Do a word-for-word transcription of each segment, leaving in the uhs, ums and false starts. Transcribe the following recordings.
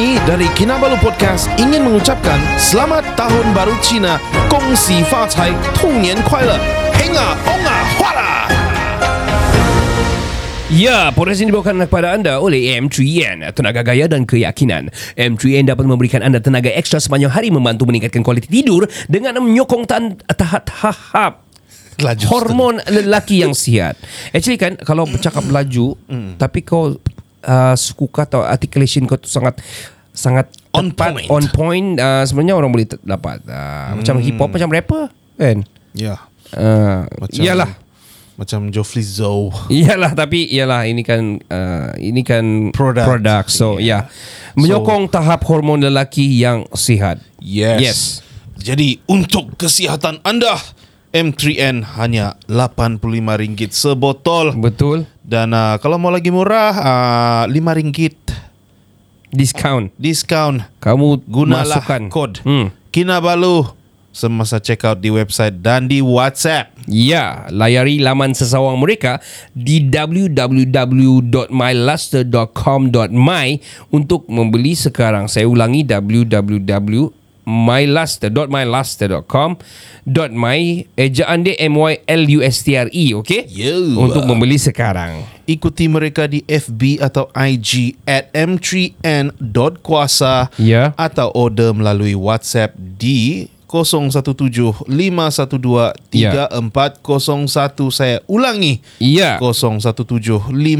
Kami dari Kinabalu Podcast ingin mengucapkan Selamat Tahun Baru Cina, Gong Xi Fa Cai, Tu Nian Kuai Le, Heng A, Ong A, Hua La. Ya, podcast ini dibawakan kepada anda oleh M three N, tenaga gaya dan keyakinan. M three N dapat memberikan anda tenaga ekstra sepanjang hari, membantu meningkatkan kualiti tidur dengan menyokong tahap-tahap laju hormon lelaki yang sihat. Actually kan, kalau bercakap laju, tapi kau uh, sukukat atau articulation kau tu sangat sangat on tepat, point. On point uh, sebenarnya orang boleh dapat uh, hmm. macam hip hop, macam rapper kan? Ya, uh, macam iyalah. Macam Joflizzo. Iyalah, tapi iyalah ini kan uh, ini kan product, product so ya. Yeah. Yeah. Menyokong so, tahap hormon lelaki yang sihat. Yes. Yes. Jadi untuk kesihatan anda, M three N hanya lapan puluh lima ringgit sebotol. Betul. Dan uh, kalau mau lagi murah uh, lima ringgit diskaun. Diskaun. Kamu gunalah masukkan kod hmm. Kinabalu semasa check out di website dan di WhatsApp. Ya, layari laman sesawang mereka di w w w dot my laster dot com dot my untuk membeli sekarang. Saya ulangi w w w dot my laster dot com dot my, ejaan dia M Y L U S T R E, okay? Yo. Untuk membeli sekarang. Ikuti mereka di F B atau I G at m three n dot kuasa yeah. atau order melalui WhatsApp di zero one seven five one two three four zero one. yeah. Saya ulangi, yeah. zero one seven five one two three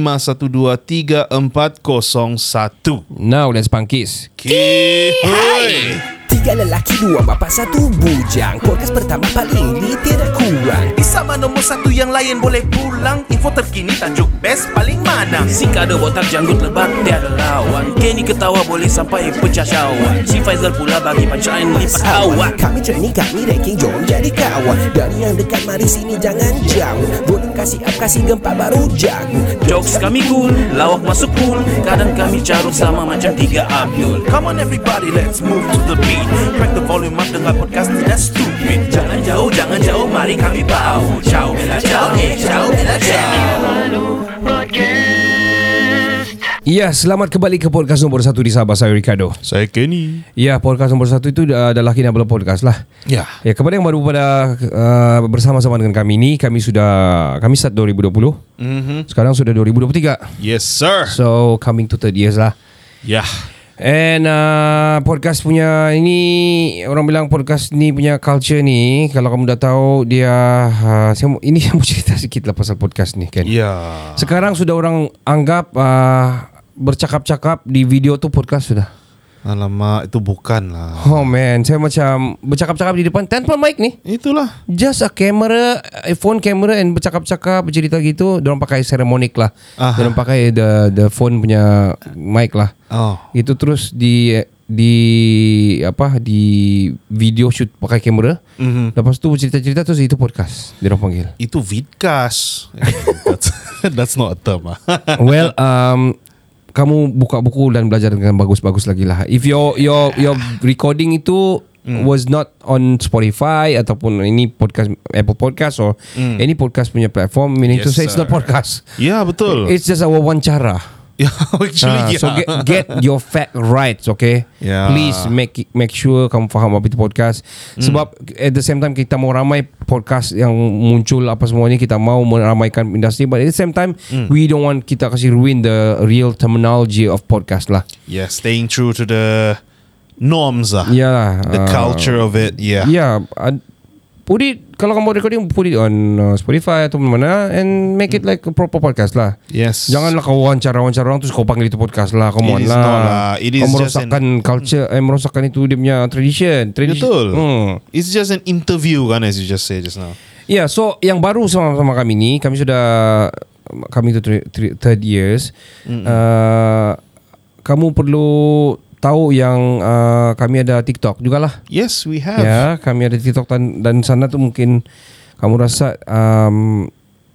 four zero one. Now let's bangkis. Ki-hai. Tiga lelaki, dua bapa, satu bujang. Podcast pertama paling ini tidak kurang. Di sama nombor satu yang lain boleh pulang. Info terkini, tajuk best paling manang. Si Ricardo botak, janggut lebat, tiada lawan. Kenny ketawa boleh sampai pecah syawak. Si Faizal pula bagi pancaan lipat awak. Kami training, kami ranking, jom jadi kawan. Dari yang dekat, mari sini jangan jauh. Boleh kasih up, kasih gempa baru jago. Jokes kami cool, lawak masuk pool. Kadang kami carut sama macam tiga Abdul. Come on everybody, let's move to the beat. Crack the volume up, dengar podcast tidak stupid. Jangan jauh, jangan jauh, mari kami bau. Ciao, bella, ciao, eh, ciao, bella, ciao. Ya, selamat kembali ke podcast nombor satu di Sabah. Saya Ricardo. Saya Kenny. Ya, podcast nombor satu itu adalah Kinabalu Podcast lah. Ya. Ya, kepada yang baru pada uh, bersama-sama dengan kami ini, kami sudah, kami start dua ribu dua puluh. Mm-hmm. Sekarang sudah dua ribu dua puluh tiga. Yes, sir. So, coming to third years lah. Ya. Yeah. And uh, podcast punya ini, orang bilang podcast ni punya culture ni, kalau kamu dah tahu dia uh, saya, ini saya mau cerita sikit lah pasal podcast ni kan. Yeah. Sekarang sudah orang anggap uh, bercakap-cakap di video tu podcast sudah. Alamak, itu bukan lah. Oh man, saya macam bercakap-cakap di depan tanpa mic ni. Itulah. Just a camera, iPhone camera and bercakap-cakap, bercerita gitu. Diorang pakai ceremonic lah. Aha. Diorang pakai the the phone punya mic lah. Oh. Itu terus di di apa di video shoot pakai kamera. Mm-hmm. Lepas tu cerita-cerita terus itu podcast. Diorang panggil. Itu vidcast. that's, that's not a term. Well, um kamu buka buku dan belajar dengan bagus-bagus lagi lah. If your your your recording itu mm. was not on Spotify ataupun ini podcast Apple Podcast or mm. any podcast punya platform, meaning yes, to say it's not podcast. Ya, yeah, betul. It's just our wawancara. Yeah, actually, ha, yeah. So get, get your fact right, okay? Yeah. Please make make sure kamu faham apa itu podcast. Mm. Sebab at the same time kita mau ramai podcast yang muncul apa semuanya, kita mau meramaikan industri, but at the same time mm. we don't want kita kasih ruin the real terminology of podcast lah. Yeah, staying true to the norms lah. Yeah, the uh, culture of it. Yeah. Yeah. Uh, put it, kalau kamu recording, put it on uh, Spotify atau mana, and make it like a proper podcast lah. Yes. Janganlah kau wawancara-wawancara orang terus kau panggil itu podcast lah. Come on lah. It is kau merosakkan an, culture, mm. eh, merosakkan itu dia punya tradition. tradition. Betul. Hmm. It's just an interview kan, as you just say just now. Yeah, so yang baru sama-sama kami ni, kami sudah kami itu third years. Mm-hmm. Uh, kamu perlu tahu yang uh, kami ada TikTok jugalah. Yes, we have. Ya, kami ada TikTok dan, dan sana tu mungkin kamu rasa um,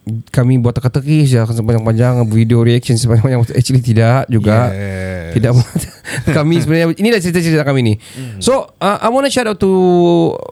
kami buat teka-teki sepanjang-panjang, video reaction sepanjang-panjang, actually tidak juga. Yes. Tidak buat kami sebenarnya. Inilah cerita-cerita kami ni. Mm. So uh, I want to shout out to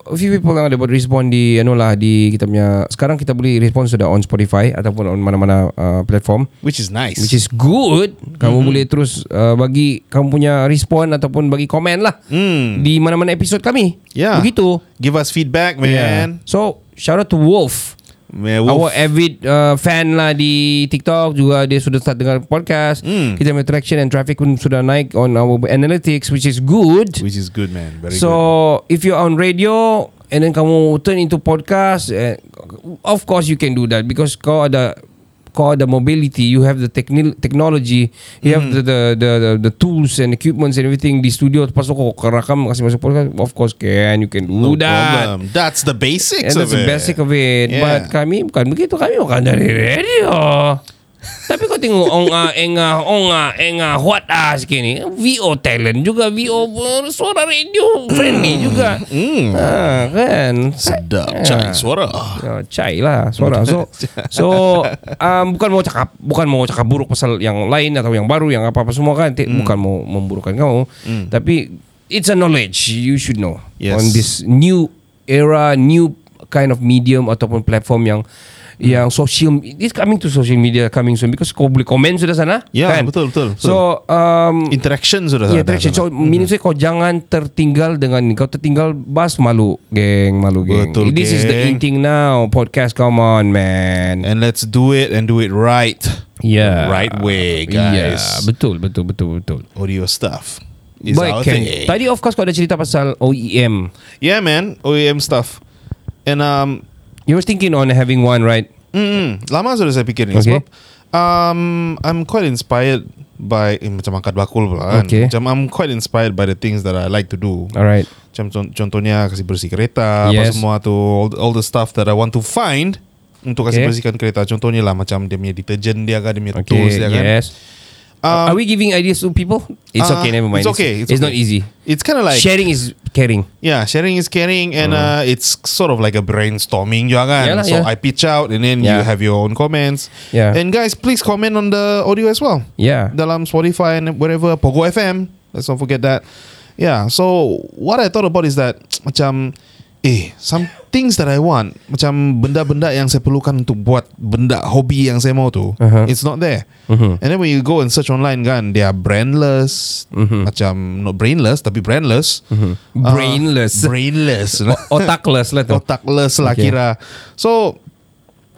a few people yang ada buat respon di ano lah, di kita punya. Sekarang kita boleh respon sudah on Spotify ataupun on mana-mana uh, platform, which is nice, which is good. Kamu mm-hmm. boleh terus uh, bagi kamu punya respon ataupun bagi komen lah mm. di mana-mana episod kami. Yeah. Begitu. Give us feedback, man. Yeah. So shout out to Wolf. Yeah, our avid uh, fan lah di TikTok juga, dia sudah start dengar podcast. Mm. Kita punya traction and traffic pun sudah naik on our analytics, which is good. Which is good, man. Very so, good. If you're on radio and then kamu turn into podcast, uh, of course you can do that because kau ada kau ada mobility, you have the techni- technology, you mm. have the the, the the the tools and equipments and everything di studio. Lepas tu kau kerakam kasih masuk podcast, of course can, you can do no that. Problem. That's the basics and of that's it. That's the basic of it. Yeah. But kami bukan begitu, kami bukan dari radio. Tapi kau tengok onga enga onga enga what ah sekini V O talent juga, V O suara radio friendly juga. Mm. Ah, kan sedap ah. Cai suara. Oh, cai lah suara. So so um, bukan mau cakap bukan mau cakap buruk pasal yang lain atau yang baru yang apa-apa semua kan. Mm. Bukan mau memburukkan kamu. Mm. Tapi it's a knowledge you should know. Yes. On this new era, new kind of medium ataupun platform yang yang social, it's coming to social media coming soon because kau boleh komen sudah sana. Ya, yeah, kan? betul, betul betul. So um, interaction sudah sana. Yeah, interaction. So mm-hmm. meaning saya kau jangan tertinggal dengan kau tertinggal bas malu, geng, malu geng. Betul, This gang. Is the in thing now. Podcast, come on, man. And let's do it and do it right. Yeah, right way, guys. Yeah, betul betul betul betul. Audio stuff. Is Baik, our thing. Tadi of course kau ada cerita pasal O E M. Yeah, man, O E M stuff. And um you were thinking on having one, right? Mm-mm. Lama sudah saya fikir ni. Okay. Sebab um, I'm quite inspired by eh, macam angkat bakul pula kan. Okay. Macam I'm quite inspired by the things that I like to do. Alright. Macam contohnya kasih bersih kereta, yes. apa semua tu, all, all the stuff that I want to find untuk kasih okay. bersihkan kereta. Contohnya lah macam dia punya deterjen dia kan, dia punya okay. tools dia kan. Yes. Um, Are we giving ideas to people? It's uh, okay, never mind. It's okay. It's, it's okay. not easy. It's kind of like sharing is caring. Yeah, sharing is caring, and mm. uh, it's sort of like a brainstorming, you kan? Yeah, so yeah. I pitch out, and then yeah. you have your own comments. Yeah. And guys, please comment on the audio as well. Yeah. Dalam Spotify and whatever, Pogo F M. Let's not forget that. Yeah. So what I thought about is that, macam, eh, some things that I want, macam benda-benda yang saya perlukan untuk buat benda hobi yang saya mau tu, uh-huh. it's not there. Uh-huh. And then when you go and search online kan, they are brandless, uh-huh. macam not brainless tapi brandless, uh-huh. brainless, uh, brainless, o- otakless lah tu, otakless lah okay. kira. So,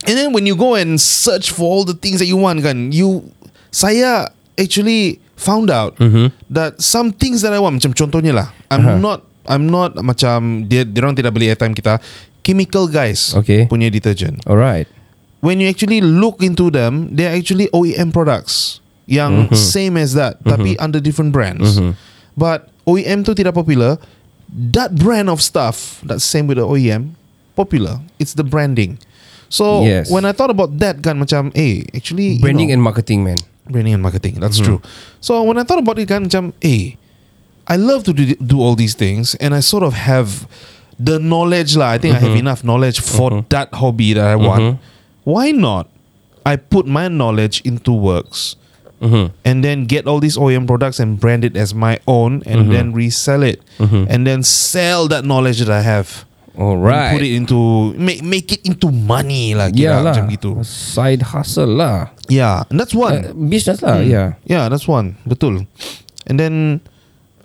and then when you go and search for all the things that you want kan, you, saya actually found out uh-huh. that some things that I want, macam contohnya lah, I'm uh-huh. not, I'm not macam dia, dia orang tidak beli airtime kita. Chemical guys okay. punya deterjen. Alright. When you actually look into them, they are actually O E M products yang mm-hmm. same as that, mm-hmm. tapi under different brands. Mm-hmm. But O E M tu tidak popular. That brand of stuff that's same with the O E M popular. It's the branding. So yes. when I thought about that kan, macam eh actually branding you know, and marketing, man. Branding and marketing. That's mm-hmm. true. So when I thought about it kan, macam eh. I love to do, do all these things, and I sort of have the knowledge lah. I think mm-hmm. I have enough knowledge for mm-hmm. that hobby that I want. Mm-hmm. Why not? I put my knowledge into works, mm-hmm. and then get all these O E M products and brand it as my own, and mm-hmm. then resell it, mm-hmm. and then sell that knowledge that I have. All right. Put it into make make it into money lah, kira yeah macam gitu. Side hustle lah. Yeah, and that's one uh, business lah. Mm. Yeah, yeah, that's one. Betul. And then.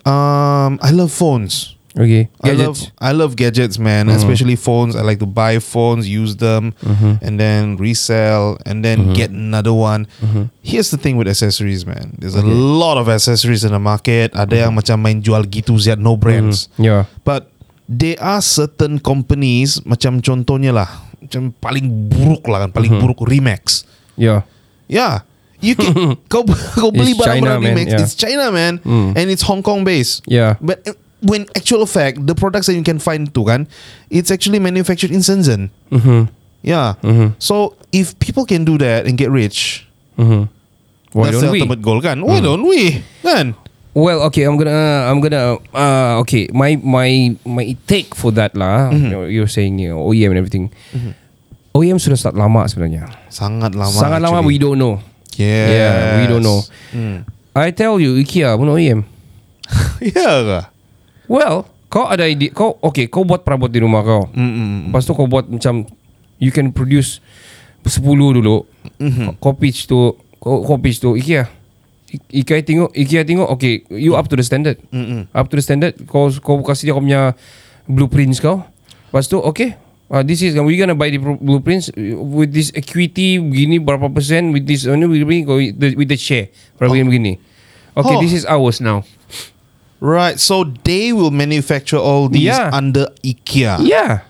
Um, I love phones. Okay, gadgets. I love I love gadgets, man. Mm-hmm. Especially phones. I like to buy phones, use them, mm-hmm. and then resell, and then mm-hmm. get another one. Mm-hmm. Here's the thing with accessories, man. There's okay. a lot of accessories in the market. Ada mm-hmm. yang macam main jual gitu zat, no brands. Mm-hmm. Yeah. But there are certain companies, macam contohnya lah, macam paling buruk lah kan, paling mm-hmm. buruk Remax. Yeah. Yeah. You can kau, kau beli barang-barang Remax. Yeah. It's China, man. Mm. And it's Hong Kong based. Yeah. But when actual fact, the products that you can find tu kan, it's actually manufactured in Shenzhen. Mm-hmm. Yeah. Mm-hmm. So if people can do that and get rich, mm-hmm. why that's don't the ultimate we? Goal kan? Why mm. don't we? Kan? Well, okay. I'm gonna. I'm gonna. Uh, okay. My my my take for that lah. Mm-hmm. You know, you're saying you know, O E M and everything. Mm-hmm. O E M sudah start lama sebenarnya. Sangat lama. Sangat actually. lama we don't know. Yes. Yeah, we don't know. Mm. I tell you, IKEA pun O E M. Yeah. Well, kau ada idea, kau okay, kau buat perabot di rumah kau. Mm-mm. Lepas tu kau buat macam you can produce ten dulu. Mm-hmm. Kau pitch tu, kau, kau pitch tu IKEA. I- IKEA tengok, IKEA tengok, okay, you up to the standard. Mm-mm. Up to the standard. Kau kau kasih dia kau punya blueprints kau. Lepas tu okay. Uh, this is we gonna buy the blueprints with this equity begini berapa persen with this only with the, with the share berapa oh. begini. Okay, oh. this is ours now. Right, so they will manufacture all these yeah. under IKEA. Yeah,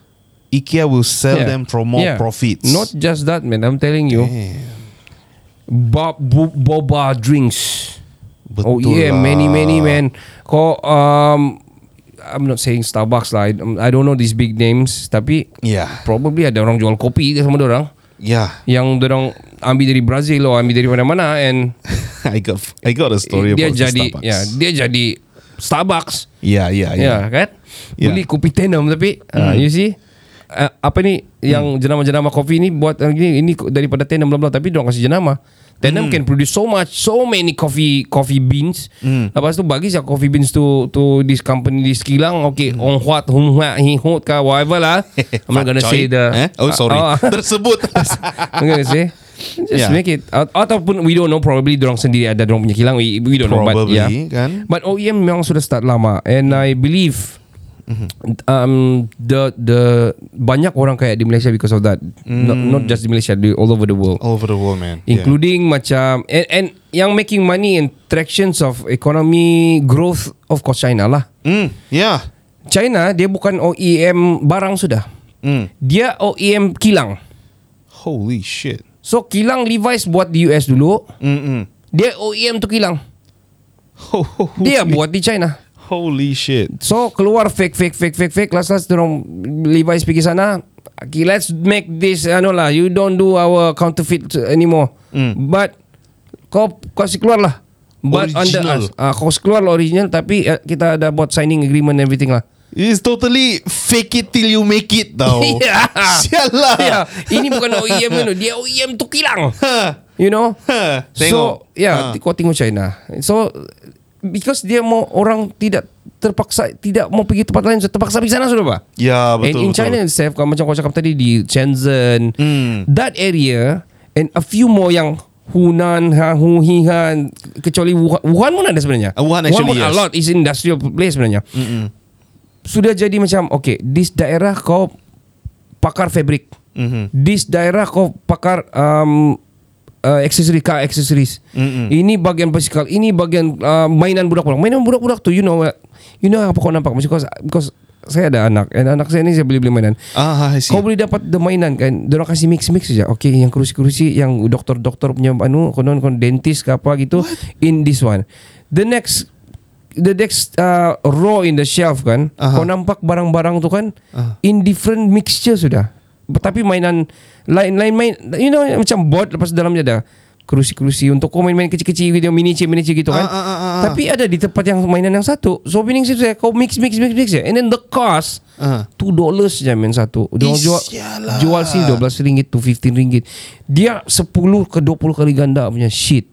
IKEA will sell yeah. them for more yeah. profits. Not just that, man. I'm telling you. Bob, boba drinks. Betul oh yeah, lah. many many man. Kau um. I'm not saying Starbucks lah. I, I don't know these big names, tapi yeah. probably ada orang jual kopi ke sama dorang. Yeah. Yang dorang ambil dari Brazil atau ambil dari mana-mana and I got I got a story dia about jadi, Starbucks. Yeah, dia jadi Starbucks. Yeah, yeah, yeah. Yeah, kan? Yeah. Beli kopi Tenom tapi mm. uh, you see uh, apa ni mm. yang jenama-jenama kopi ni buat ini ini daripada Tenom bla bla tapi dorang kasih jenama. Tenom mm. can produce so much, so many coffee coffee beans. Mm. Lepas tu bagi saya coffee beans tu to this company, this kilang. Okay, mm. on what, hum what, he hot ka, whatever lah. I'm not gonna say the. Eh? Oh sorry, uh, uh, tersebut. I'm gonna say, just yeah. make it. At- ataupun we don't know, probably dorang sendiri ada dorang punya kilang. We, we don't probably, know, but yeah. Kan? But O E M memang sudah start lama, and I believe mm-hmm. um the the banyak orang kaya di Malaysia because of that. Mm. Not, not just di Malaysia, all over the world. All over the world, man. Including yeah. macam and, and yang making money and tractions of economy growth of course China lah. Mm. Yeah. China dia bukan O E M barang sudah. Mm. Dia O E M kilang. Holy shit. So kilang Levi's buat di U S dulu. Mm-mm. Dia O E M tu kilang. Holy. Dia buat di China. Holy shit. So keluar fake fake fake fake fake last last dorong Levi's pergi sana. Okay, let's make this ano lah, you don't do our counterfeit anymore. Mm. But kau kasih keluar lah. But original. Under uh, kau keluar lah original tapi uh, kita ada buat signing agreement everything lah. It's totally fake it till you make it tau. Yeah. Sialah. Yeah. Ini bukan O E M kan. Dia O E M tu kilang. You know. So yeah, kau tengok China. So because dia mau orang tidak terpaksa, tidak mau pergi tempat lain, terpaksa pergi sana sudah pak. Ya betul. And in betul. China itself, macam kau cakap tadi di Shenzhen, mm. that area and a few more yang Hunan, Huhihan, kecuali Wuhan, Wuhan pun ada sebenarnya. Uh, Wuhan actually Wuhan yes. a lot is industrial place sebenarnya. Mm-mm. Sudah jadi macam okay, this daerah kau pakar fabric, mm-hmm. this daerah kau pakar um, Uh, accessory car accessories. Mm-mm. Ini bagian basikal, ini bagian uh, mainan budak-budak. Mainan budak-budak tu, you know, you know apa kau nampak? Because, because saya ada anak, dan anak saya ni saya boleh beli mainan. Ah, kau boleh dapat the mainan kan? Dorang kasih mix-mix saja. Okay, yang kerusi-kerusi, yang doktor-doktor punya anu, konon konon dentist ke apa gitu. What? In this one, the next, the next uh, row in the shelf kan? Uh-huh. Kau nampak barang-barang tu kan? Uh-huh. In different mixture sudah. Tapi mainan lain-lain main, you know, macam board lepas dalamnya ada kerusi-kerusi untuk kau main-main kecil-kecil gitu, miniature-miniature gitu kan. Ah, ah, ah, ah. Tapi ada di tempat yang mainan yang satu. So meaning saya kau mix mix mix mix je. And then the cost ah. two dollars je main satu. Dia jual sialah. jual sini twelve ringgit to fifteen ringgit. Dia ten ke twenty kali ganda punya shit.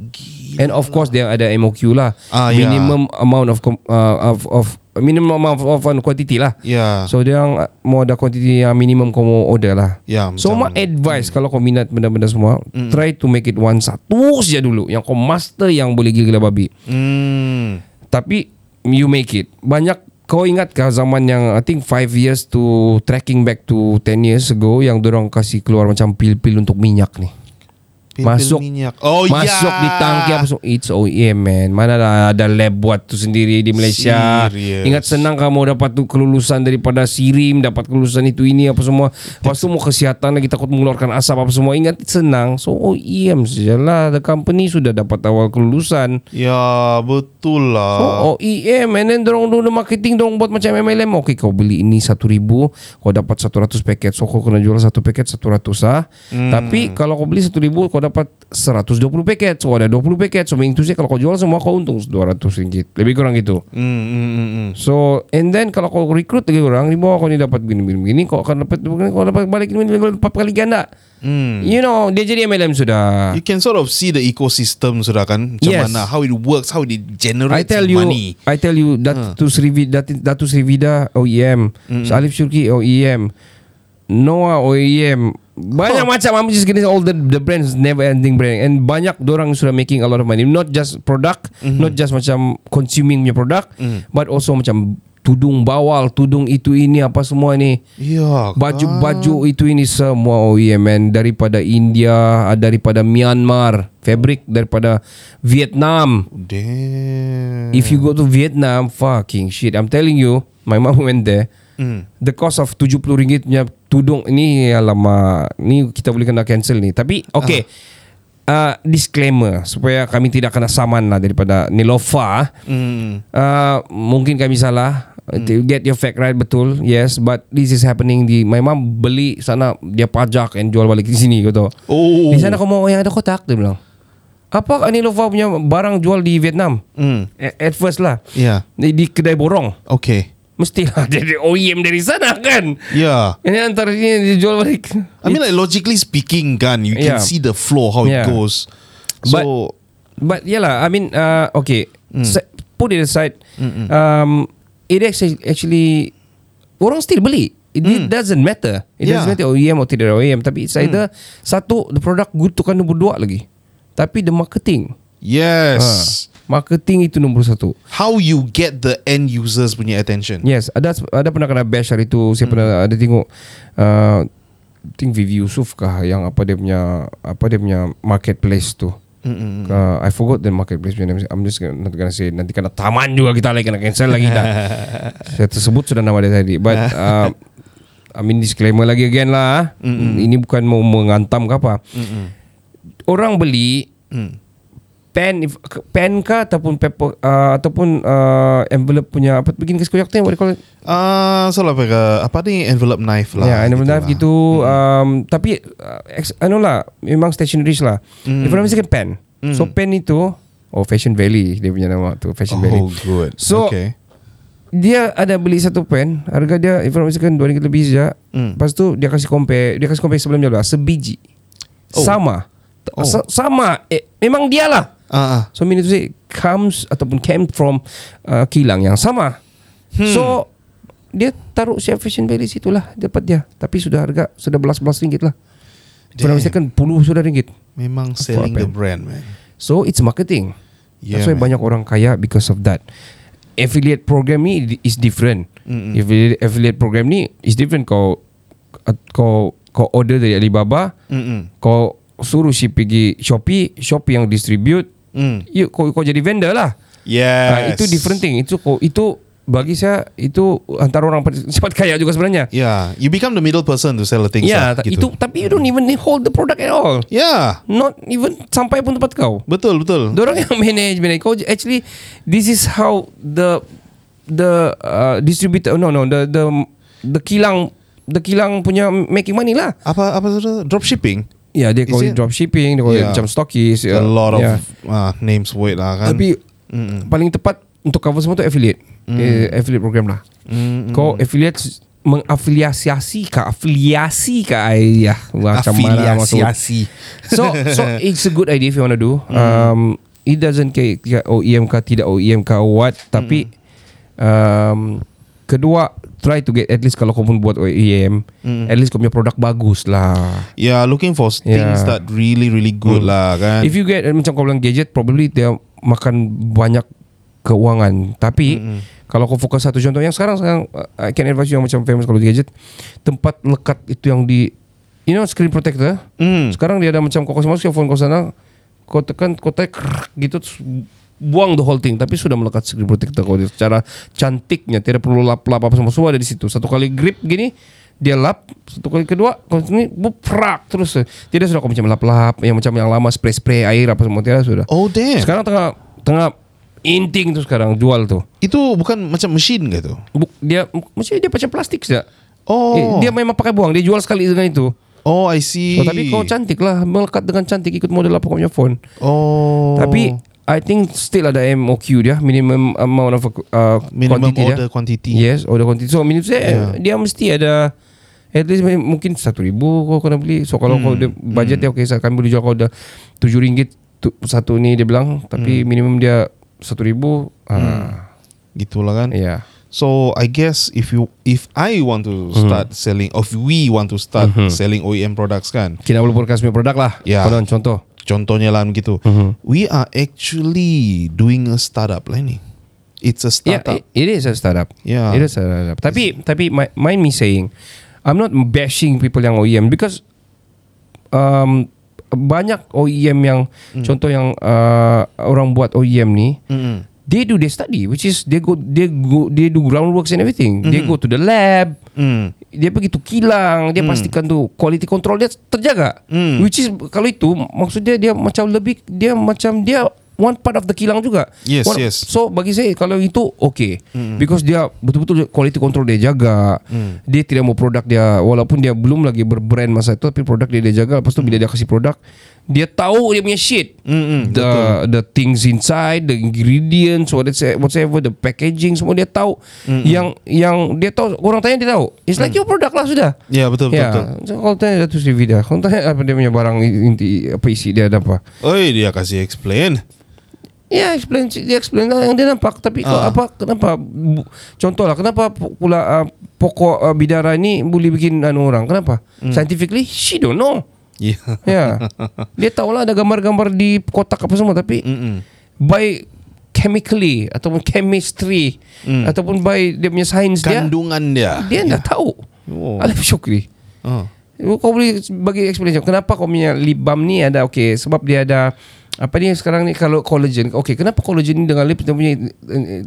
Gila. And of course dia ada M O Q lah. Ah, minimum yeah. amount of uh, of of minimum amount of quantity lah. Yeah. So dia mau ada quantity yang minimum kau mau order lah. Yeah, so mak advice mm. kalau kau minat benda-benda semua, mm. try to make it one satu saja dulu yang kau master yang boleh gila babi. Mm. Tapi you make it. Banyak kau ingat ke zaman yang I think five years to tracking back to ten years ago yang dorang kasih keluar macam pil-pil untuk minyak ni. Masuk minyak. Oh ya. Masuk yeah. di tangki apa semua. It's O E M man. Mana ada lab buat tu sendiri di Malaysia. Serious. Ingat senang kamu dapat tu kelulusan daripada Sirim, dapat kelulusan itu ini apa semua. Lepas tu mau kesihatan lagi takut mengeluarkan asap apa semua. Ingat senang. So O E M sajalah, the company sudah dapat awal kelulusan. Ya, betul lah. So O E M and then dorong dulu marketing dorong buat macam M L M. Okey kau beli ini one thousand, kau dapat one hundred paket. So kau kena jual satu paket one hundred ah. Hmm. Tapi kalau kau beli one thousand kau dapat seratus dua puluh paket, so ada dua puluh paket, so minggu tu kalau kau jual semua kau untung dua ratus ringgit, lebih kurang gitu. mm, mm, mm. So and then kalau kau recruit lagi orang, di bawah kau ni dapat begini-begini, kau akan dapat begini, kau dapat balik ini empat kali ganda. mm. You know, dia jadi M L M sudah. You can sort of see the ecosystem sudah kan, macam yes. mana, how it works, how it generates money. I tell you, Datus Rivida, Datus Rivida O E M, mm-hmm. Alif Syukri O E M, Noah O E M, banyak oh. macam. I'm just getting all the, the brands, never ending brand, and banyak dorang sudah making a lot of money, not just product, mm-hmm. not just macam consuming punya product, mm. but also macam tudung bawal, tudung itu ini apa semua ni, ya, baju-baju itu ini semua O E M, man. Daripada India, daripada Myanmar, fabric daripada Vietnam. Damn. If you go to Vietnam, fucking shit, I'm telling you, my mom went there. Mm. The cost of tujuh puluh ringgit punya tudung ni, alamak, ni kita boleh kena cancel ni. Tapi okay, uh. Uh, disclaimer supaya kami tidak kena saman lah daripada Neelofa. mm. uh, Mungkin kami salah. mm. Get your fact right, betul. Yes, but this is happening di, my mom beli sana, dia pajak and jual balik di sini gitu. oh. Di sana kau mau yang ada kotak, dia bilang, apa Neelofa punya barang jual di Vietnam? mm. At first lah, yeah. di, di kedai borong. Okay, mestilah jadi O E M dari sana kan. Ya. Yeah. Ini antara ini dijual balik. I mean like logically speaking kan, you yeah. can see the flow how yeah. it goes. But, so but yalah, I mean uh, okay, mm. put it aside. Mm-mm. Um it actually, actually orang still beli. It, mm. it doesn't matter. It yeah. doesn't matter O E M atau tidak O E M, tapi it's either mm. satu the product good, tu kan nombor dua lagi. Tapi the marketing. Yes. Ha. Marketing itu nombor satu. How you get the end users punya attention. Yes. Ada ada pernah kena bash hari itu. Saya mm. pernah ada tengok uh, I think Vivi Yusuf kah, yang apa dia punya, apa dia punya marketplace tu. uh, I forgot the marketplace punya name. I'm just not gonna say. Nanti kena taman juga kita lagi, kena cancel lagi dah. Saya tersebut sudah nama dia tadi. But uh, I mean disclaimer lagi again lah. Mm-mm. Ini bukan mau mengantam ke apa. Mm-mm. Orang beli mm. pen, pen kah ataupun paper uh, ataupun uh, envelope punya apa begini keskoyak tu, what do you call it? Ah, uh, so lah pega, apa ni, envelope knife lah. Ya, yeah, envelope gitu knife lah. Gitu. Hmm. Um, tapi uh, anu lah, memang stationery lah. Hmm. If orang mesti pen. Hmm. So pen itu oh Fashion Valley dia punya nama tu, Fashion oh, Valley. Oh good. So okay. Dia ada beli satu pen, harga dia informasi kan dua ringgit lebih saja. Hmm. Lepas tu dia kasih compare, dia kasih compare sebelumnya lah sebiji. Oh. Sama. Oh. Sa- sama eh, memang dia lah. Uh-huh. So meaning to say comes ataupun came from uh, kilang yang sama. hmm. So dia taruh si Fashion Valley situ lah, dapat dia. Tapi sudah harga sudah belas-belas ringgit lah. Kalau misalkan puluh sudah ringgit. Memang selling the brand, man. So it's marketing. yeah, That's why man. Banyak orang kaya because of that. Affiliate program ni is different. Mm-hmm. affiliate, affiliate program ni is different. Kau Kau Kau order dari Alibaba. Mm-hmm. Kau suruh si pergi Shopee, Shopee yang distribute. Mm. You, kau, kau jadi vendor lah. Yes. Nah, itu different thing. Itu kau, itu bagi saya itu antara orang cepat kaya juga sebenarnya. Yeah, you become the middle person to sell the things. Yeah, lah, gitu. Itu tapi you don't even hold the product at all. Yeah, not even sampai pun tempat kau. Betul, betul. Dorang yang manage, manage. Kau actually this is how the the uh, distributor no no the the the kilang the kilang punya making money lah. Apa apa drop shipping? Ya, yeah, dia call it drop shipping, dia call yeah. it macam stockist. A lot of yeah. uh, names for it lah kan. Tapi mm-mm. paling tepat untuk cover semua tu affiliate. mm. eh, Affiliate program lah. mm-mm. Kau affiliate mengafiliasi ke afiliasi ke ayah macam mana afiliasi. So so it's a good idea if you want to do. mm. um, It doesn't care O E M ke tidak O E M ke what. Tapi mm. um, kedua, try to get at least kalau kau pun buat O E M, mm. at least kau punya produk bagus lah. Yeah, looking for things yeah. that really really good mm. lah kan. If you get macam kau bilang gadget, probably dia makan banyak keuangan. Tapi mm-hmm. kalau kau fokus satu contoh yang sekarang, sekarang I can advise you yang macam famous kalau gadget, tempat lekat itu yang di, you know, screen protector. Mm. Sekarang dia ada macam kau kau masuk phone kau sana, kau tekan, kau tarik gitu, buang the whole thing. Tapi sudah melekat screen protector kau secara cantiknya, tidak perlu lap-lap apa semua, semua ada di situ. Satu kali grip gini dia lap, satu kali kedua kau ini buprak terus. Tidak sudah kau macam lap-lap yang macam yang lama spray-spray air apa semua, tidak sudah. Oh damn. Sekarang tengah tengah inting tu sekarang jual tu. Itu bukan macam mesin gitu. Dia mesin dia macam plastik saja. Oh. Eh, dia memang pakai buang, dia jual sekali dengan itu. Oh, I see. So, tapi kau cantik lah, melekat dengan cantik, ikut model apa kau punya phone. Oh. Tapi I think still ada M O Q dia, minimum amount of uh, minimum quantity order dia. Quantity. Yes, order quantity. So minimum yeah. dia mesti ada at least mungkin satu ribu kau kena beli. So kalau hmm. kau budget hmm. dia okay, saya akan boleh jual kau dah tujuh ringgit tu, satu ni dia bilang. Tapi hmm. minimum dia satu ribu. Hmm. Ah. Gitulah kan? Yeah. So I guess if you if I want to start mm. selling, if we want to start mm-hmm. selling O E M products kan, kita boleh podcast punya produk lah. Yeah. Konon, contoh. Contohnya lah begitu. Mm-hmm. We are actually doing a startup lah ni. It's a startup. Yeah, it is a startup. Yeah. It is a startup. Tapi it's... tapi my, mind me saying, I'm not bashing people yang O E M because um, banyak O E M yang mm. contoh yang uh, orang buat O E M ni. Mm-hmm. They do their study, which is they go, they go, they do groundworks and everything. Mm-hmm. They go to the lab. Mm. Dia pergi tu kilang. Dia mm. pastikan tu quality control dia terjaga. Mm. Which is kalau itu maksudnya dia macam lebih dia macam dia one part of the kilang juga. Yes, one, yes. So bagi saya kalau itu okay, mm. because dia betul-betul quality control dia jaga. Mm. Dia tidak mau produk dia walaupun dia belum lagi berbrand masa itu, tapi produk dia dia jaga. Lepas tu mm. bila dia kasih produk, dia tahu dia punya shit, mm-hmm, the betul. The things inside, the ingredients, whatever, the packaging, semua dia tahu. Mm-hmm. Yang yang dia tahu, orang tanya dia tahu. It's like mm. your product lah sudah. Ya yeah, betul yeah. betul. So, kalau tanya Datuk Sri Vida, kalau tanya apa dia punya barang inti apa isi dia ada apa? Oi, dia kasih explain. Ya yeah, explain, dia explain lah yang dia nampak. Tapi uh. apa kenapa? Contohlah kenapa pula uh, pokok uh, bidara ni boleh bikin anu orang? Kenapa? Mm. Scientifically, she don't know. Ya. Yeah. Yeah. Dia tahulah ada gambar-gambar di kotak apa semua, tapi mm-mm. by chemically ataupun chemistry mm. ataupun by dia punya sains dia, kandungan dia, dia enggak yeah. tahu. Oh. Alif Syukri. Oh. Kau boleh bagi explanation kenapa kau punya lip balm ni ada okay, sebab dia ada apa ni sekarang ni kalau collagen. Okey, kenapa collagen ni dengan lip dia punya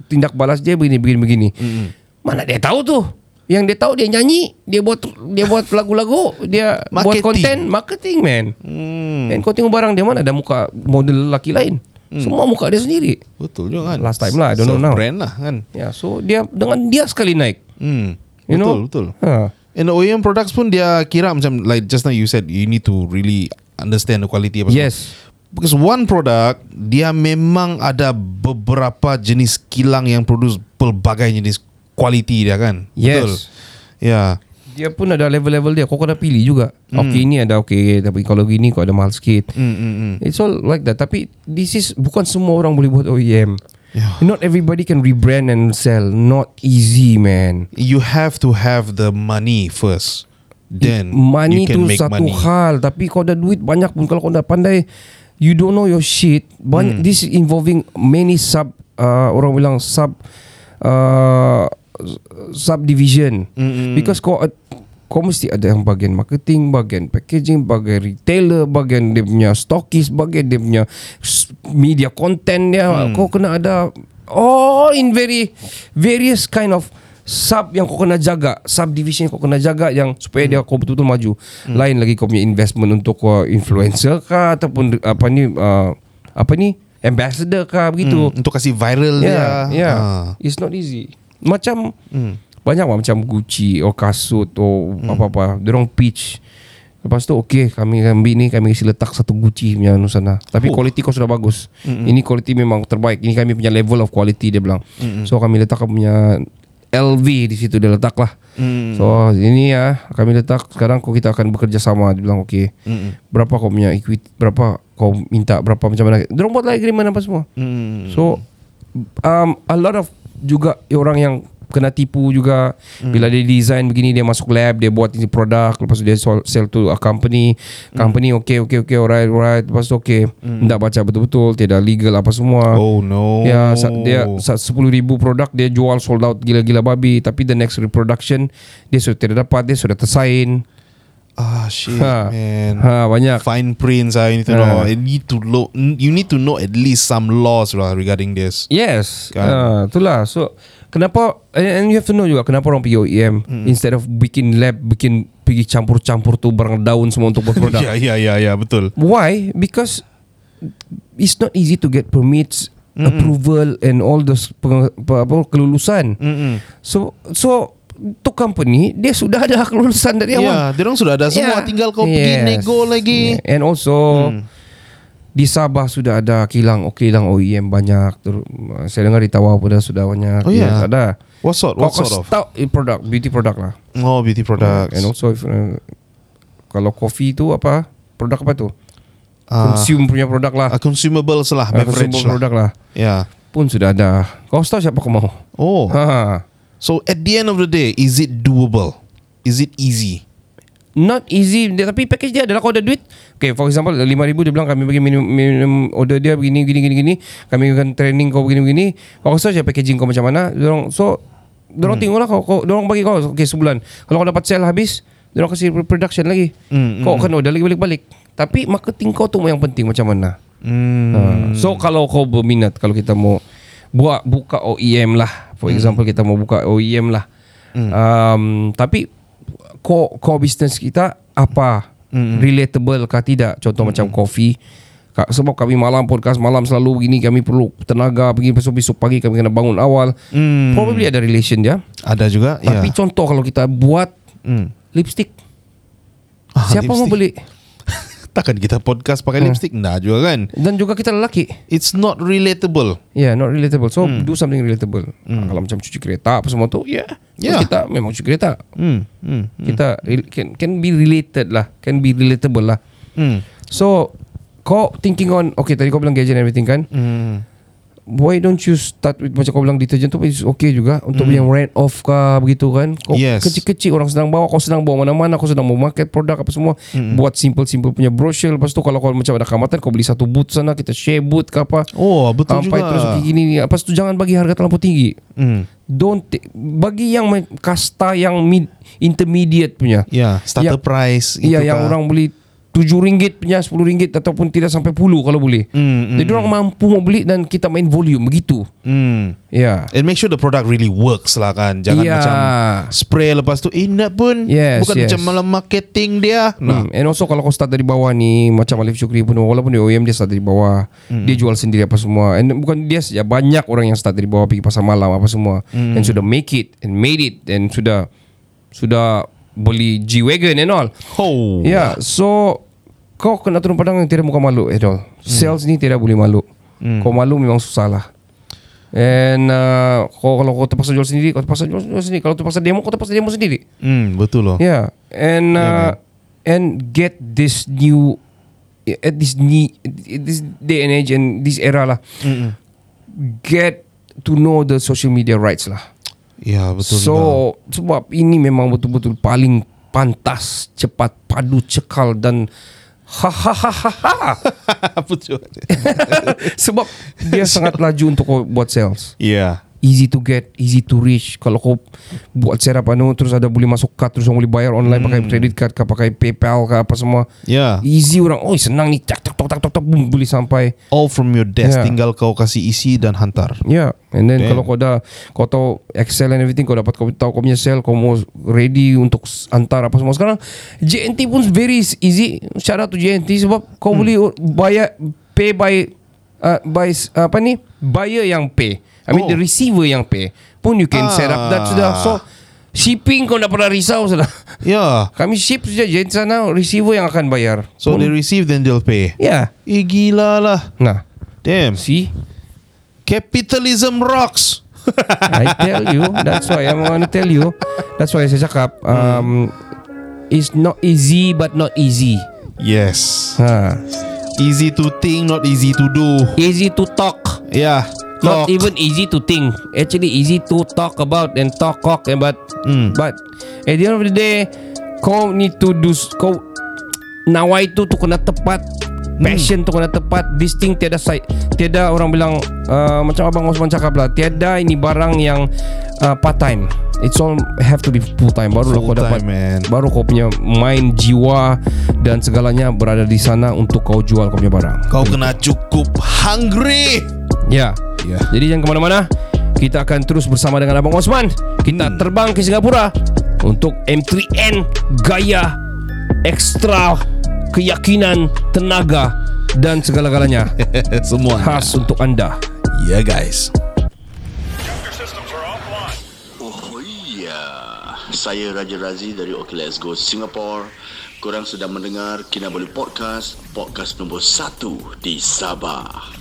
tindak balas dia begini begini begini. Mm-mm. Mana dia tahu tu? Yang dia tahu dia nyanyi, dia buat dia buat lagu-lagu, dia marketing. Buat konten, marketing man. Hmm. Dan kau tengok barang dia mana ada muka model lelaki lain. Hmm. Semua muka dia sendiri. Betul juga kan. Last time lah, I don't know now. Brand lah kan. Ya, so dia dengan dia sekali naik. Hmm. You betul know? betul. Ha. And O E M products pun dia kira macam like just now you said you need to really understand the quality apa. Yes. Apa. Because one product dia memang ada beberapa jenis kilang yang produce pelbagai jenis quality dia kan. Yes. Betul. Ya. Yeah. Dia pun ada level-level dia. Kau kena pilih juga. Mm. Okey ini ada okey, tapi kalau gini kau ada mahal sikit. Mm, mm, mm. It's all like that. Tapi this is bukan semua orang boleh buat O E M. Yeah. Not everybody can rebrand and sell. Not easy, man. You have to have the money first. Then money you can make money. Money tu satu hal, tapi kau ada duit banyak pun kalau kau dah pandai, you don't know your shit. Banyak, mm. This is involving many sub uh, orang bilang sub uh, subdivision. Mm-hmm. Because kau kau mesti ada yang bagian marketing, bagian packaging, bagian retailer, bagian dia punya stockist, bagian dia punya media content dia. Mm. Kau kena ada all in very various kind of sub yang kau kena jaga, subdivision kau kena jaga yang supaya mm. dia kau betul-betul maju. Mm. Lain lagi kau punya investment untuk kau influencer kah ataupun apa ni uh, apa ni ambassador kah begitu. Mm. Untuk kasih viral yeah, dia. Yeah. Uh. It's not easy. Macam hmm. banyak lah, macam Gucci or kasut or hmm. apa-apa diorang pitch. Lepas tu okay, kami ambil ni, kami isi letak satu Gucci punya sana, tapi oh. quality kau sudah bagus. Mm-mm. Ini quality memang terbaik, ini kami punya level of quality dia bilang. Mm-mm. So kami letak kami punya L V di situ dia letak lah. Mm. So ini ya kami letak sekarang kau kita akan bekerja sama dia bilang okay. Mm-mm. Berapa kau punya equity, berapa kau minta, berapa macam mana diorang buat lah agreement apa semua. Mm. So um, a lot of juga orang yang kena tipu juga. Mm. Bila dia design begini, dia masuk lab, dia buat ini produk, lepas tu dia sell to a company. Company mm. okay okay okay alright alright, lepas tu okay mm. tidak baca betul-betul, tidak legal apa semua. Oh no. Ya, dia sepuluh ribu produk dia jual sold out gila-gila babi, tapi the next reproduction dia sudah tidak dapat, dia sudah tersain. Ah shit ha. man. Ha, banyak fine prints. I need to know. I need to lo- You need to know at least some laws lah regarding this. Yes. Ha, itulah. So kenapa and you have to know juga kenapa orang pergi O E M mm. instead of bikin lab, bikin pergi campur-campur tu barang daun semua untuk buat produk. Ya ya ya ya betul. Why? Because it's not easy to get permits, mm-mm. approval and all those peng- apa kelulusan. Mm-mm. So so tu company dia sudah ada kelulusan dari awal. Ya, yeah, dia orang sudah ada semua, yeah. tinggal kau yes. pergi nego lagi. Yeah. And also hmm. di Sabah sudah ada kilang, oh, kilang O E M banyak. Terus, saya dengar di Tawau pun sudah banyak. Oh ya, yeah. ada. What sort? What kau sort of? Product, beauty product lah. Oh, beauty products. And also if, uh, kalau coffee tu apa? Produk apa tu? Uh, Consume punya produk lah. Uh, consumables lah, uh, beverage lah. Produk lah. Yeah. Pun sudah ada. Kau tahu siapa kau mau? Oh. Ha. So at the end of the day, is it doable? Is it easy? Not easy. Tapi package dia adalah kau ada duit. Okay, for example lima ribu dia bilang kami bagi minimum, minimum order dia begini gini gini gini. Kami akan training kau begini begini. Kau rasa je packaging kau macam mana? Dorong so dorong hmm. tengoklah kau, kau dorong bagi kau okay sebulan. Kalau kau dapat sale habis, dorong kasi production lagi. Hmm, kau hmm. akan order lagi balik-balik. Tapi marketing kau tu yang penting macam mana? Hmm. Uh, so kalau kau berminat, kalau kita mau buat buka O E M lah, for example mm. kita mau buka O E M lah, mm. um, tapi core core business kita apa mm. relatable ke tidak? Contoh mm. macam coffee, sebab kami malam podcast malam selalu begini, kami perlu tenaga pergi besok-besok pagi kami kena bangun awal, mm. probably ada relation dia, ada juga. Tapi yeah. contoh kalau kita buat mm. lipstick, ah, siapa lipstick. Mau beli? Takkan kita podcast pakai hmm. lipstick? Nah juga kan. Dan juga kita lelaki. It's not relatable. Yeah, not relatable. So hmm. do something relatable. hmm. Kalau macam cuci kereta apa semua tu, yeah, yeah. kita memang cuci kereta. hmm. Hmm. Kita can, can be related lah, can be relatable lah. hmm. So kau thinking on, okay tadi kau bilang gadget and everything kan. hmm. Why don't you start with macam kau bilang deterjen tu is okay juga untuk hmm. yang rent off kah begitu kan. Kau yes. kecil-kecil orang sedang bawa, kau sedang bawa mana-mana, kau sedang mau market produk apa semua. hmm. Buat simple-simple punya brochure. Lepas tu kalau kau macam ada kamatan, kau beli satu boot sana, kita share boot ke apa. Oh betul sampai juga. Terus gini-gini. Lepas tu jangan bagi harga terlalu tinggi. hmm. Don't t- Bagi yang kasta yang mid, intermediate punya. Ya yeah, starter yang, price. Ya yeah, yang tak. Orang beli tujuh ringgit punya, sepuluh ringgit ataupun tidak sampai sepuluh kalau boleh. Mm, mm, Jadi orang mampu mau beli dan kita main volume begitu. Mm. Ya. Yeah. And make sure the product really works lah kan. Jangan yeah. macam spray lepas tu indah pun yes, bukan yes. macam malam marketing dia. Nah. Mm. And also kalau kau start dari bawah ni macam Alif Syukri pun walaupun dia O E M dia start dari bawah. Mm. Dia jual sendiri apa semua. And bukan dia saja, banyak orang yang start dari bawah pergi pasar malam apa semua. Mm. And sudah make it and made it and sudah sudah beli G-Wagon and all. Oh. Yeah. So kau kena turun padang yang tidak muka malu at all. Sales hmm. ni tidak boleh malu. hmm. Kau malu memang susah lah. And uh, kau, kalau kau terpaksa jual sendiri, kau terpaksa jual sendiri. Kalau terpaksa demo, kau terpaksa demo sendiri. hmm, Betul loh. Yeah. And uh, yeah, and get this new at this, new, this day and age and this era lah. hmm. Get to know the social media rights lah. Ya, betul. So juga. Sebab ini memang betul-betul paling pantas, cepat, padu, cekal dan ha ha ha ha. Sebab dia sangat laju untuk kau buat sales. Yeah. Easy to get, easy to reach. Kalau kau buat share apa no, terus ada boleh masuk kad, terus boleh bayar online hmm. pakai credit card ke, pakai PayPal ke apa semua. Yeah. Easy orang. Oh senang ni, tak tak tak tak tak boom, boleh sampai. All from your desk. Yeah. Tinggal kau kasih isi dan hantar. Yeah. And then Damn. kalau kau dah kau tahu Excel and everything, kau dapat kau tahu kau punya sale, kau mau ready untuk hantar apa semua. Sekarang J N T pun very easy. Cara tu J N T sebab kau hmm. boleh bayar pay by uh, by uh, apa ni? Buyer yang pay. I mean oh. the receiver yang pay pun you can ah. set up that sudah. So shipping kau dah pernah risau sudah. Yeah. Kami ship saja jadi sana receiver yang akan bayar. So pun. They receive then they'll pay. Yeah. Eh gila lah. Nah. Damn. See? Capitalism rocks. I tell you. That's why I'm gonna tell you. That's why saya cakap um, it's not easy but not easy. Yes. Ha. Easy to think, not easy to do. Easy to talk. Yeah. Not talk. Even easy to think. Actually easy to talk about and talk cock about. Mm. But at the end of the day, kau need to do kau nawai tu tu kena tepat, passion mm. tu kena tepat. This thing tiada side, tiada orang bilang uh, macam abang Osman cakap lah, tiada ini barang yang uh, part time. It's all have to be full time. Baru full lah kau dapat time, baru kau punya mind, jiwa dan segalanya berada di sana untuk kau jual kau punya barang. Kau kena cukup hungry. Ya. Yeah. Yeah. Jadi jangan ke mana-mana. Kita akan terus bersama dengan Abang Osman. Kita hmm. terbang ke Singapura untuk M three N gaya ekstra, keyakinan, tenaga dan segala-galanya. Semua khas ya. Untuk anda. Ya yeah, guys. Oh yeah. Saya Raja Razi dari OK Let's Go Singapore. Korang sedang mendengar Kinabalu Podcast, podcast nombor satu di Sabah.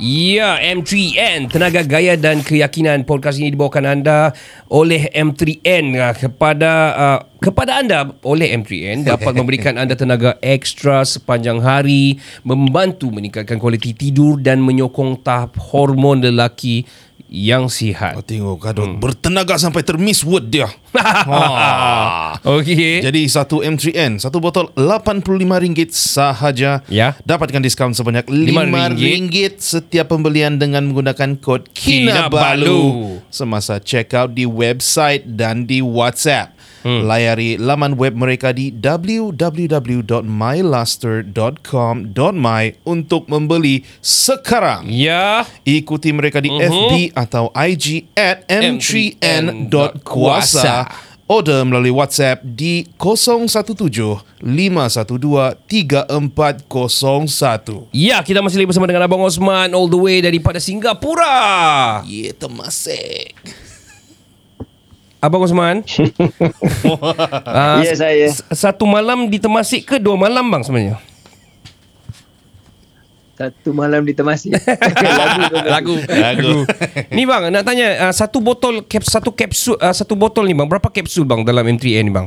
Ya, M three N, tenaga gaya dan keyakinan. Podcast ini dibawakan anda oleh M three N. Kepada uh, kepada anda oleh M three N dapat memberikan anda tenaga ekstra sepanjang hari, membantu meningkatkan kualiti tidur dan menyokong tahap hormon lelaki yang sihat. Oh, tengok Kadot hmm. bertenaga sampai termiss word dia. Ah. Okey. Jadi satu M three N, satu botol lapan puluh lima ringgit sahaja. Ya. Dapatkan diskaun sebanyak lima ringgit setiap pembelian dengan menggunakan kod Kinabalu semasa check out di website dan di WhatsApp. Hmm. Layari laman web mereka di w w w dot my laster dot com dot my untuk membeli sekarang. Ya. Ikuti mereka di uh-huh. F B atau I G at m three n dot kuasa. Order melalui WhatsApp di kosong satu tujuh lima satu dua tiga empat kosong satu. Ya, kita masih lagi bersama dengan Abang Osman all the way daripada Singapura. Ya, yeah, termasik. Abang Osman. uh, ya, saya. Satu malam di Temasik ke dua malam bang sebenarnya? Satu malam di Temasik. Lagu. Lagu. Ni bang, nak tanya uh, satu botol kap, satu kapsul uh, satu botol ni bang, berapa kapsul bang dalam M three N ni bang?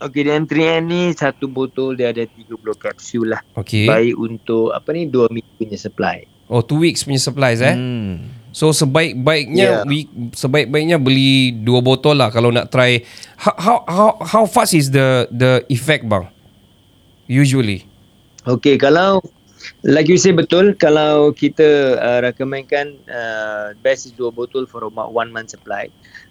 Okey, di M three N ni satu botol dia ada tiga puluh kapsul lah. Okay. Baik untuk apa ni dua minggu punya supply. Oh, two weeks punya supplies eh. Hmm. So sebaik-baiknya yeah. we, sebaik-baiknya beli dua botol lah kalau nak try. How how how, how fast is the the effect bang? Usually. Okay, kalau like you say betul, kalau kita uh, recommendkan uh, best is dua botol for about one month supply.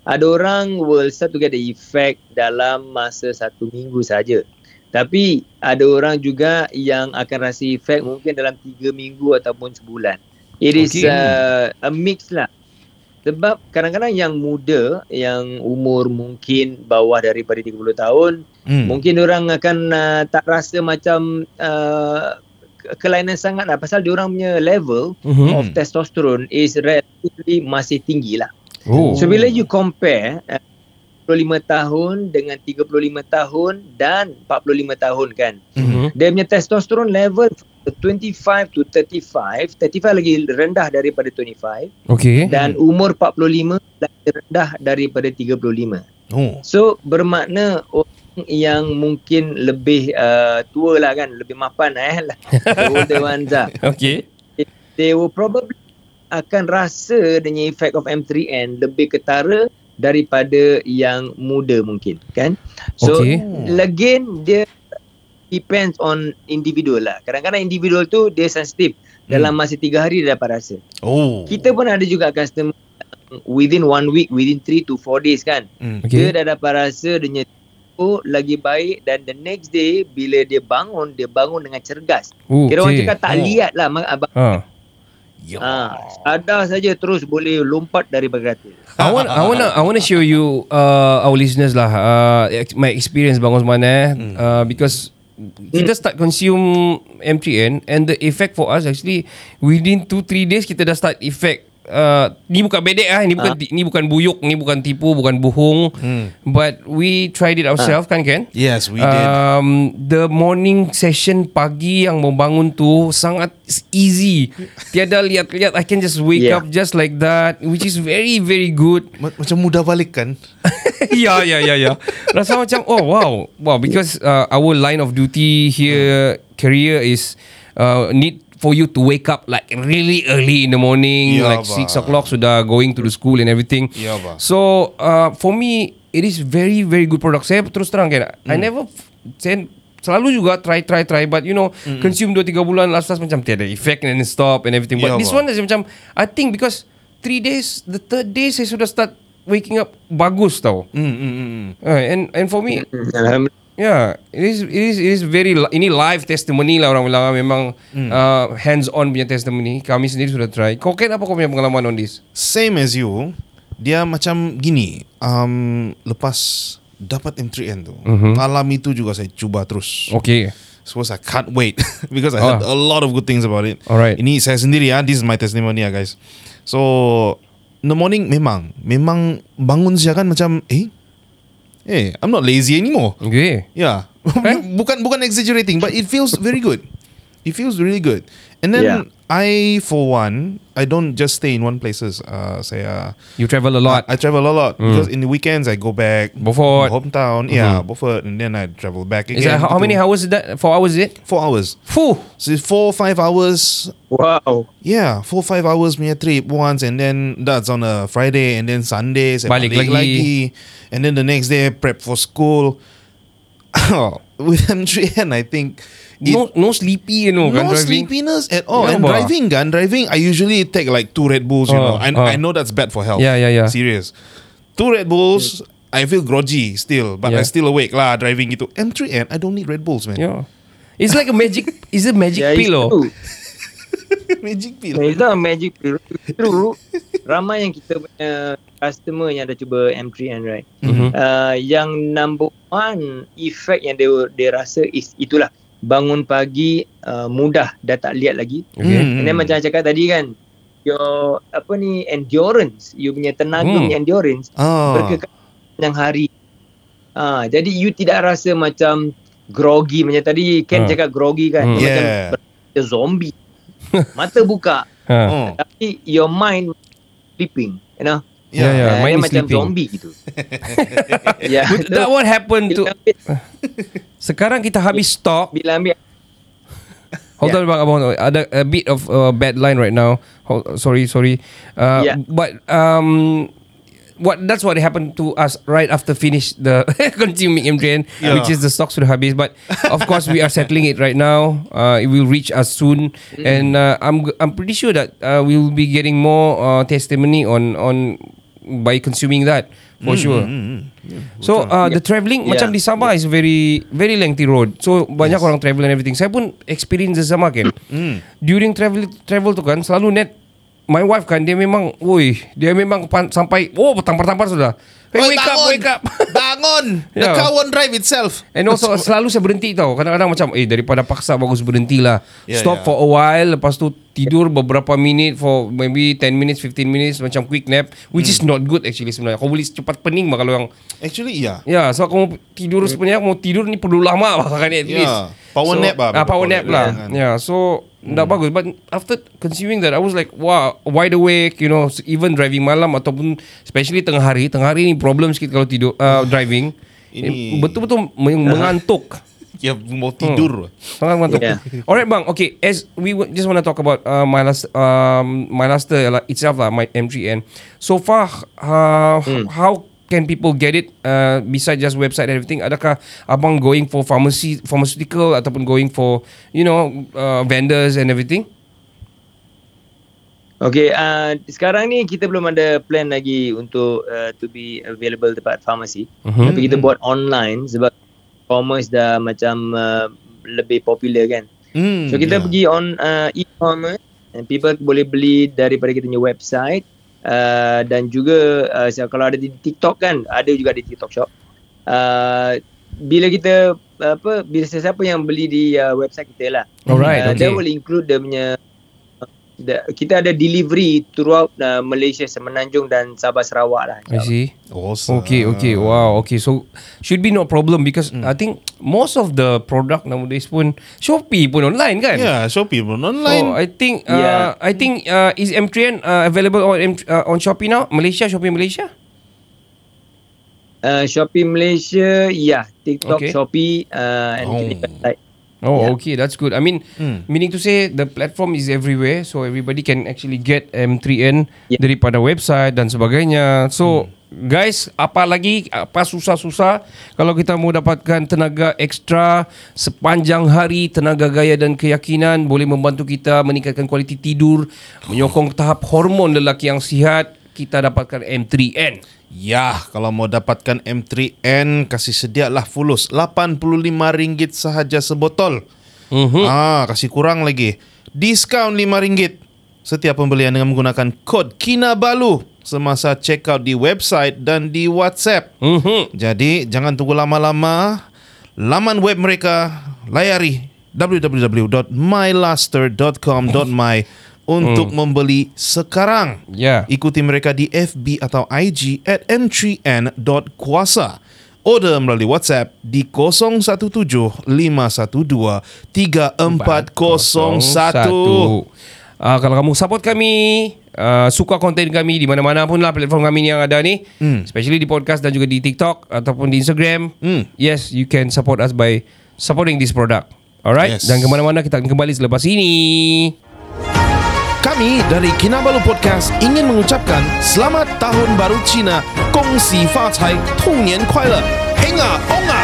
Ada orang will start to get the effect dalam masa satu minggu saja. Tapi ada orang juga yang akan rasa efek mungkin dalam tiga minggu ataupun sebulan. It okay. is uh, a mix lah. Sebab kadang-kadang yang muda, yang umur mungkin bawah daripada tiga puluh tahun, hmm. mungkin orang akan uh, tak rasa macam uh, kelainan sangat lah. Pasal diorang punya level mm-hmm. of testosterone is relatively masih tinggi lah. Oh. So bila you compare uh, dua puluh lima tahun dengan tiga puluh lima tahun dan empat puluh lima tahun kan. Mm-hmm. Dia punya testosterone level dua puluh lima to tiga puluh lima. tiga puluh lima lagi rendah daripada dua puluh lima. Okay. Dan umur empat puluh lima lagi rendah daripada tiga puluh lima. Oh. So bermakna orang yang mungkin lebih uh, tua lah kan. Lebih mapan eh lah. The older ones lah. Okay. They will probably akan rasa dengan effect of M three N lebih ketara daripada yang muda mungkin kan. So okay. again dia depends on individual lah. Kadang-kadang individual tu dia sensitif. hmm. Dalam masa tiga hari dia dapat rasa. Oh. Kita pun ada juga customer within one week, within three to four days kan. hmm. Okay. Dia dah dapat rasa dia oh, lagi baik. Dan the next day bila dia bangun, dia bangun dengan cergas. Ooh, kira okay. orang cakap tak oh. lihat lah abang. uh. Ah, ada saja terus boleh lompat dari bergata. I want, I want, I want to show you uh, our listeners lah uh, my experience Bang Osman eh, mm. uh, because mm. kita start consume M three N and the effect for us actually within two to three days kita dah start effect. Uh, ni bukan bedek ah, ni bukan uh. ni bukan buyuk, ni bukan tipu, bukan bohong. Hmm. But we tried it ourselves uh. kan kan? Yes, we um, did. The morning session pagi yang membangun tu sangat easy. Tiada lihat-lihat, I can just wake yeah. up just like that, which is very very good. Macam mudah balik kan? Ya ya ya ya. Rasa macam oh wow. Wow, because uh, our line of duty here career is uh, need for you to wake up like really early in the morning, yeah, like bah. six o'clock sudah going to the school and everything. Yeah, so uh, for me it is very very good product. Saya terus terang kan mm. I never saya selalu juga try try try but you know mm-hmm. consume dua tiga bulan last last macam tiada effect and then stop and everything. But yeah, this bah. one is macam I think because three days, the third day saya sudah start waking up bagus tau. Mm, mm, mm. Uh, and and for me yeah, it is it is it is very ini live testimony lah orang bilang memang mm. uh, hands on punya testimony. Kami sendiri sudah try. Kau kan apa kau punya pengalaman on this? Same as you. Dia macam gini. Um, lepas dapat M three N tu, mm-hmm. malam itu juga saya cuba terus. Okay. Suppose I can't wait because I heard oh. a lot of good things about it. Alright. Ini saya sendiri ya, this is my testimony ya guys. So in the morning memang memang bangun siang kan macam eh eh I'm not lazy anymore. Okay. Yeah. Eh? bukan bukan exaggerating, but it feels very good. It feels really good. And then yeah. I for one, I don't just stay in one places. Uh, saya You travel a lot. I, I travel a lot mm. because in the weekends I go back Beaufort hometown. Mm-hmm. Yeah, Beaufort, and then I travel back again. Is that how, how many hours is that? Four hours is it? Four hours. Four. So four five hours. Wow. Yeah, four five hours punya trip once, and then that's on a Friday, and then Sundays and balik lagi. lagi, and then the next day prep for school. Oh, with M three N, I think. It, no, no sleepy, you know. No sleepiness at all. Yeah, and bah. driving, gun driving. I usually take like two Red Bulls, you uh, know. I, uh. I know that's bad for health. Yeah, yeah, yeah. Serious. Two Red Bulls. Yeah. I feel groggy still, but yeah. I still awake lah. Driving itu M three N. I don't need Red Bulls, man. Yeah, it's like a magic. It's a magic yeah, pillow. Magic pillow. It's not a magic pillow. True. Ramai yang kita punya customer yang dah cuba M three N, right? Mm-hmm. Uh, yang number one effect yang dia dia rasa is itulah. Bangun pagi uh, mudah, dah tak lihat lagi. Okay. Mm. And then macam cakap tadi kan, your apa ni endurance, you punya tenaga mm. punya endurance oh. berkekal yang hari. Ah, jadi you tidak rasa macam grogi macam tadi Ken uh. cakap grogi kan, mm. macam yeah. zombie. Mata buka. uh. Tapi your mind sleeping, you know. Yeah, yeah, yeah. Mine is macam sleeping. Zombie gitu. Yeah, that what happened to. Sekarang kita habis stok. Bila ambil. Hold yeah. on, bang, abang. Ada a bit of uh, bad line right now. Hold, sorry, sorry. Uh, yeah. But um, what that's what happened to us right after finish the consuming M T N, yeah. which is the stocks sudah habis. But of course, we are settling it right now. Uh, it will reach us soon, mm. and uh, I'm I'm pretty sure that uh, we will be getting more uh, testimony on on. by consuming that for mm, sure. Mm, mm, yeah. So uh, yeah. the travelling yeah. macam di Sabah yeah. is very very lengthy road. So banyak yes. orang travel and everything. Saya pun experience sama kan. Mm. During travel travel tu kan selalu net my wife kan dia memang woi dia memang pan, sampai oh bertampar-tampar sudah. Hey, wake bangun, up, wake up. Bangun. The car won't drive itself. And also selalu saya berhenti tau. Kadang-kadang macam eh daripada paksa bagus berhentilah. Yeah, Stop yeah. for a while, lepas tu tidur beberapa minit for maybe ten minutes, fifteen minutes macam quick nap, which hmm. is not good actually sebenarnya. Kau boleh cepat pening mah kalau yang actually ya. Yeah. Ya, yeah, so kamu tidur sebenarnya mau tidur ni perlu lama bahkan at least. Yeah. Power so, nap lah. Ah, power nap lah. Ya, yeah, so tak hmm. bagus. But after consuming that I was like wow, wide awake, you know, even driving malam ataupun especially tengah hari. Tengah hari ni problem sikit kalau tidur uh, driving. Ini betul-betul mengantuk. Ya, mau tidur. Sangat mengantuk. Yeah. Alright bang, okay. As we w- just want to talk about uh, my last, um, my laster like, itself lah, my M three N. So far, uh, mm. how can people get it? Uh, besides just website and everything, adakah abang going for pharmacy, pharmaceutical ataupun going for you know uh, vendors and everything? Okay, uh, sekarang ni kita belum ada plan lagi untuk uh, to be available dekat pharmacy. Mm-hmm. Tapi kita buat online sebab commerce dah macam uh, lebih popular kan. Mm, so kita yeah. pergi on uh, e-commerce and people boleh beli daripada kita punya website uh, dan juga uh, kalau ada di TikTok kan ada juga di TikTok shop. Uh, bila kita apa bila sesiapa yang beli di uh, website kita lah. Alright, uh, okay. They will include dia punya the, kita ada delivery throughout uh, Malaysia, Semenanjung dan Sabah Sarawak lah. I see. Awesome. Okay, okay, wow, okay. So should be no problem because mm. I think most of the product nowadays pun Shopee pun online kan? Yeah, Shopee pun online. So I think, uh, yeah. I think uh, is M three N uh, available on uh, on Shopee now? Malaysia, Shopee Malaysia? Uh, Shopee Malaysia, yeah. TikTok, okay. Shopee, uh, and oh. like. Oh, yeah. Okay, that's good. I mean, mm. meaning to say the platform is everywhere, so everybody can actually get M three N yeah. daripada website dan sebagainya. So, mm. guys, apa lagi, apa susah-susah kalau kita mau dapatkan tenaga ekstra sepanjang hari, tenaga gaya dan keyakinan boleh membantu kita meningkatkan kualiti tidur, menyokong tahap hormon lelaki yang sihat, kita dapatkan M three N. Ya, kalau mau dapatkan M three N, kasih sedialah fulus lapan puluh lima ringgit sahaja sebotol. Uh-huh. Ah, kasih kurang lagi. Diskaun lima ringgit setiap pembelian dengan menggunakan kod Kinabalu semasa check out di website dan di WhatsApp. Uh-huh. Jadi, jangan tunggu lama-lama. Laman web mereka layari double-u double-u double-u dot my laster dot com dot my untuk mm. membeli sekarang. Yeah. Ikuti mereka di F B atau I G at m three n dot kuasa. Order melalui WhatsApp di zero one seven five satu tujuh lima satu dua tiga empat kosong satu. Uh, kalau kamu support kami, uh, suka konten kami di mana-mana pun lah platform kami yang ada ni, mm. especially di podcast dan juga di TikTok ataupun di Instagram, mm. yes, you can support us by supporting this product. Alright, yes. Dan ke mana-mana kita akan kembali selepas ini. Kami dari Kinabalu Podcast ingin mengucapkan selamat tahun baru Cina, Gong Xi Fa Cai, Tung Nian Kuai Le, Heng A Ong A.